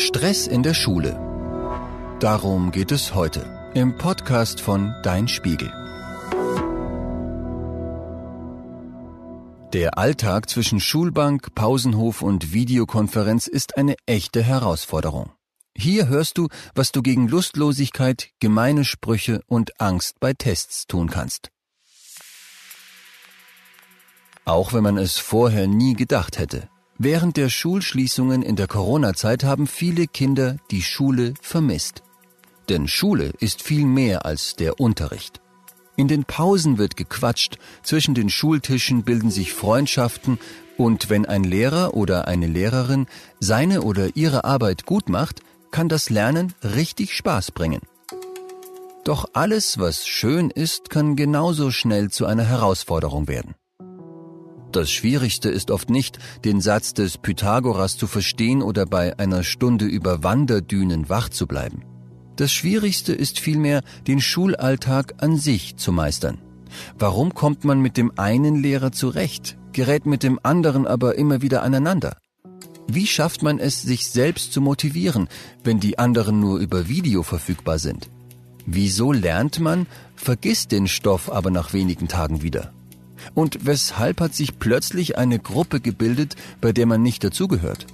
Stress in der Schule. Darum geht es heute im Podcast von Dein Spiegel. Der Alltag zwischen Schulbank, Pausenhof und Videokonferenz ist eine echte Herausforderung. Hier hörst du, was du gegen Lustlosigkeit, gemeine Sprüche und Angst bei Tests tun kannst. Auch wenn man es vorher nie gedacht hätte. Während der Schulschließungen in der Corona-Zeit haben viele Kinder die Schule vermisst. Denn Schule ist viel mehr als der Unterricht. In den Pausen wird gequatscht, zwischen den Schultischen bilden sich Freundschaften und wenn ein Lehrer oder eine Lehrerin seine oder ihre Arbeit gut macht, kann das Lernen richtig Spaß bringen. Doch alles, was schön ist, kann genauso schnell zu einer Herausforderung werden. Das Schwierigste ist oft nicht, den Satz des Pythagoras zu verstehen oder bei einer Stunde über Wanderdünen wach zu bleiben. Das Schwierigste ist vielmehr, den Schulalltag an sich zu meistern. Warum kommt man mit dem einen Lehrer zurecht, gerät mit dem anderen aber immer wieder aneinander? Wie schafft man es, sich selbst zu motivieren, wenn die anderen nur über Video verfügbar sind? Wieso lernt man, vergisst den Stoff aber nach wenigen Tagen wieder? Und weshalb hat sich plötzlich eine Gruppe gebildet, bei der man nicht dazugehört?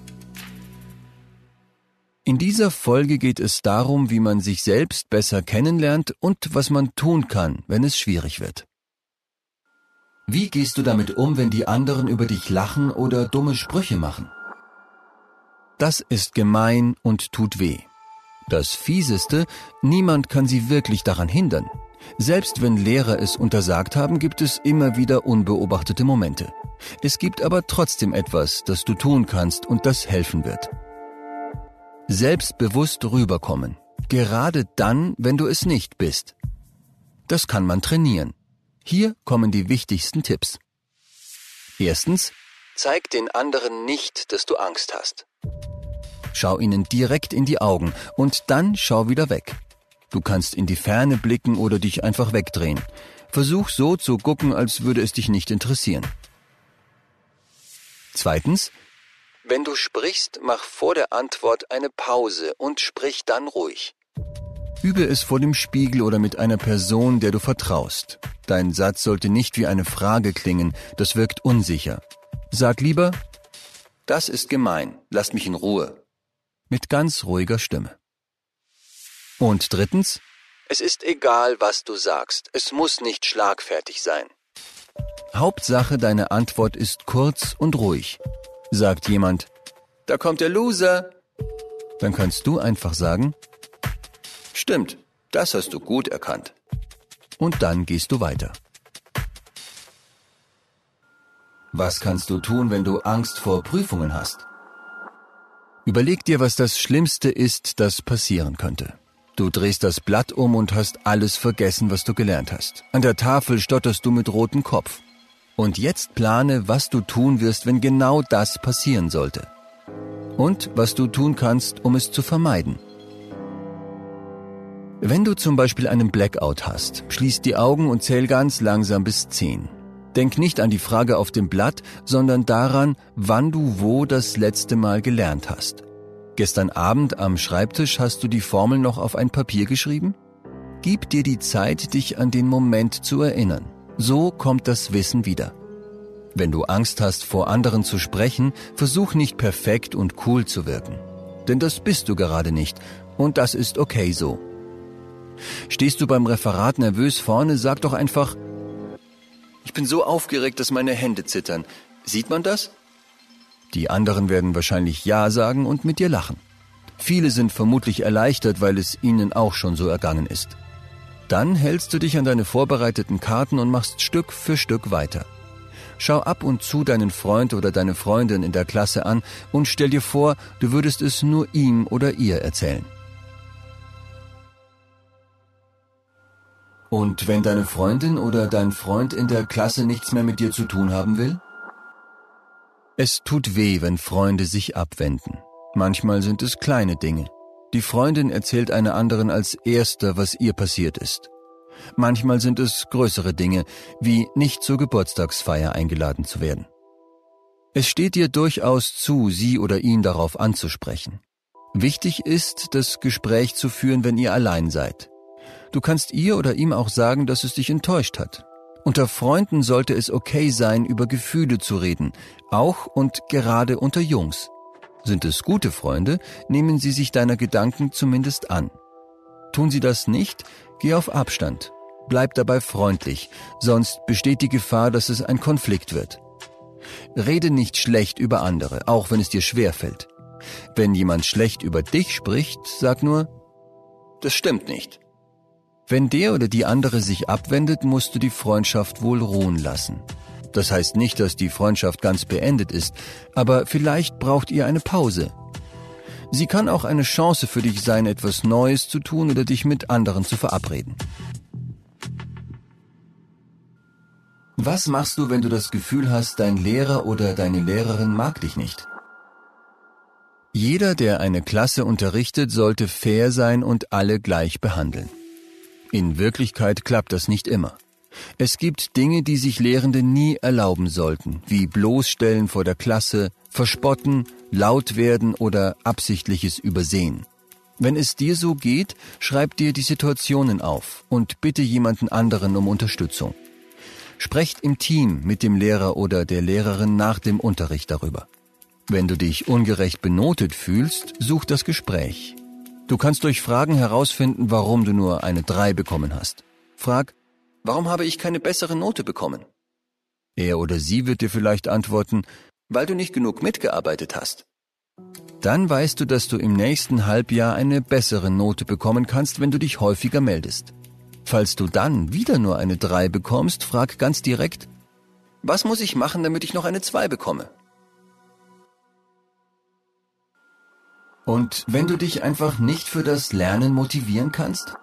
In dieser Folge geht es darum, wie man sich selbst besser kennenlernt und was man tun kann, wenn es schwierig wird. Wie gehst du damit um, wenn die anderen über dich lachen oder dumme Sprüche machen? Das ist gemein und tut weh. Das Fieseste, niemand kann sie wirklich daran hindern. Selbst wenn Lehrer es untersagt haben, gibt es immer wieder unbeobachtete Momente. Es gibt aber trotzdem etwas, das du tun kannst und das helfen wird. Selbstbewusst rüberkommen, gerade dann, wenn du es nicht bist. Das kann man trainieren. Hier kommen die wichtigsten Tipps. Erstens, zeig den anderen nicht, dass du Angst hast. Schau ihnen direkt in die Augen und dann schau wieder weg. Du kannst in die Ferne blicken oder dich einfach wegdrehen. Versuch so zu gucken, als würde es dich nicht interessieren. Zweitens, wenn du sprichst, mach vor der Antwort eine Pause und sprich dann ruhig. Übe es vor dem Spiegel oder mit einer Person, der du vertraust. Dein Satz sollte nicht wie eine Frage klingen, das wirkt unsicher. Sag lieber, das ist gemein, lasst mich in Ruhe. Mit ganz ruhiger Stimme. Und drittens, es ist egal, was du sagst, es muss nicht schlagfertig sein. Hauptsache, deine Antwort ist kurz und ruhig. Sagt jemand, da kommt der Loser. Dann kannst du einfach sagen, stimmt, das hast du gut erkannt. Und dann gehst du weiter. Was kannst du tun, wenn du Angst vor Prüfungen hast? Überleg dir, was das Schlimmste ist, das passieren könnte. Du drehst das Blatt um und hast alles vergessen, was du gelernt hast. An der Tafel stotterst du mit rotem Kopf. Und jetzt plane, was du tun wirst, wenn genau das passieren sollte. Und was du tun kannst, um es zu vermeiden. Wenn du zum Beispiel einen Blackout hast, schließ die Augen und zähl ganz langsam bis 10. Denk nicht an die Frage auf dem Blatt, sondern daran, wann du wo das letzte Mal gelernt hast. Gestern Abend am Schreibtisch hast du die Formel noch auf ein Papier geschrieben? Gib dir die Zeit, dich an den Moment zu erinnern. So kommt das Wissen wieder. Wenn du Angst hast, vor anderen zu sprechen, versuch nicht perfekt und cool zu wirken. Denn das bist du gerade nicht und das ist okay so. Stehst du beim Referat nervös vorne, sag doch einfach, ich bin so aufgeregt, dass meine Hände zittern. Sieht man das? Die anderen werden wahrscheinlich Ja sagen und mit dir lachen. Viele sind vermutlich erleichtert, weil es ihnen auch schon so ergangen ist. Dann hältst du dich an deine vorbereiteten Karten und machst Stück für Stück weiter. Schau ab und zu deinen Freund oder deine Freundin in der Klasse an und stell dir vor, du würdest es nur ihm oder ihr erzählen. Und wenn deine Freundin oder dein Freund in der Klasse nichts mehr mit dir zu tun haben will? Es tut weh, wenn Freunde sich abwenden. Manchmal sind es kleine Dinge. Die Freundin erzählt einer anderen als Erster, was ihr passiert ist. Manchmal sind es größere Dinge, wie nicht zur Geburtstagsfeier eingeladen zu werden. Es steht dir durchaus zu, sie oder ihn darauf anzusprechen. Wichtig ist, das Gespräch zu führen, wenn ihr allein seid. Du kannst ihr oder ihm auch sagen, dass es dich enttäuscht hat. Unter Freunden sollte es okay sein, über Gefühle zu reden, auch und gerade unter Jungs. Sind es gute Freunde, nehmen sie sich deiner Gedanken zumindest an. Tun sie das nicht, geh auf Abstand. Bleib dabei freundlich, sonst besteht die Gefahr, dass es ein Konflikt wird. Rede nicht schlecht über andere, auch wenn es dir schwerfällt. Wenn jemand schlecht über dich spricht, sag nur, das stimmt nicht. Wenn der oder die andere sich abwendet, musst du die Freundschaft wohl ruhen lassen. Das heißt nicht, dass die Freundschaft ganz beendet ist, aber vielleicht braucht ihr eine Pause. Sie kann auch eine Chance für dich sein, etwas Neues zu tun oder dich mit anderen zu verabreden. Was machst du, wenn du das Gefühl hast, dein Lehrer oder deine Lehrerin mag dich nicht? Jeder, der eine Klasse unterrichtet, sollte fair sein und alle gleich behandeln. In Wirklichkeit klappt das nicht immer. Es gibt Dinge, die sich Lehrende nie erlauben sollten, wie bloßstellen vor der Klasse, verspotten, laut werden oder absichtliches Übersehen. Wenn es dir so geht, schreib dir die Situationen auf und bitte jemanden anderen um Unterstützung. Sprecht im Team mit dem Lehrer oder der Lehrerin nach dem Unterricht darüber. Wenn du dich ungerecht benotet fühlst, such das Gespräch. Du kannst durch Fragen herausfinden, warum du nur eine 3 bekommen hast. Frag, warum habe ich keine bessere Note bekommen? Er oder sie wird dir vielleicht antworten, weil du nicht genug mitgearbeitet hast. Dann weißt du, dass du im nächsten Halbjahr eine bessere Note bekommen kannst, wenn du dich häufiger meldest. Falls du dann wieder nur eine 3 bekommst, frag ganz direkt, was muss ich machen, damit ich noch eine 2 bekomme? Und wenn du dich einfach nicht für das Lernen motivieren kannst?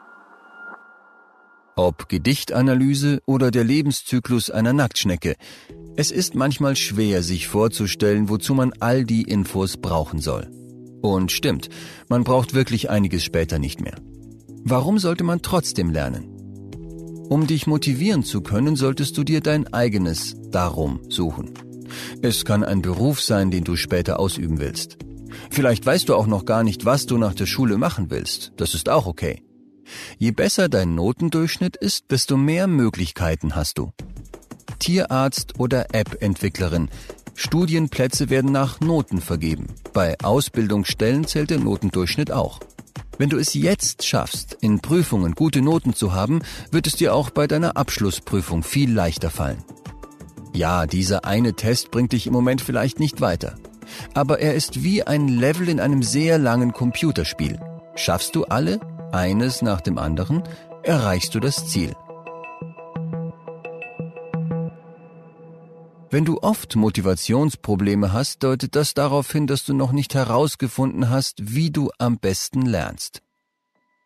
Ob Gedichtanalyse oder der Lebenszyklus einer Nacktschnecke, es ist manchmal schwer, sich vorzustellen, wozu man all die Infos brauchen soll. Und stimmt, man braucht wirklich einiges später nicht mehr. Warum sollte man trotzdem lernen? Um dich motivieren zu können, solltest du dir dein eigenes Darum suchen. Es kann ein Beruf sein, den du später ausüben willst. Vielleicht weißt du auch noch gar nicht, was du nach der Schule machen willst. Das ist auch okay. Je besser dein Notendurchschnitt ist, desto mehr Möglichkeiten hast du. Tierarzt oder App-Entwicklerin. Studienplätze werden nach Noten vergeben. Bei Ausbildungsstellen zählt der Notendurchschnitt auch. Wenn du es jetzt schaffst, in Prüfungen gute Noten zu haben, wird es dir auch bei deiner Abschlussprüfung viel leichter fallen. Ja, dieser eine Test bringt dich im Moment vielleicht nicht weiter. Aber er ist wie ein Level in einem sehr langen Computerspiel. Schaffst du alle, eines nach dem anderen, erreichst du das Ziel. Wenn du oft Motivationsprobleme hast, deutet das darauf hin, dass du noch nicht herausgefunden hast, wie du am besten lernst.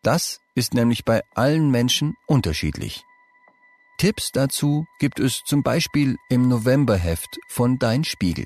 Das ist nämlich bei allen Menschen unterschiedlich. Tipps dazu gibt es zum Beispiel im Novemberheft von Dein Spiegel.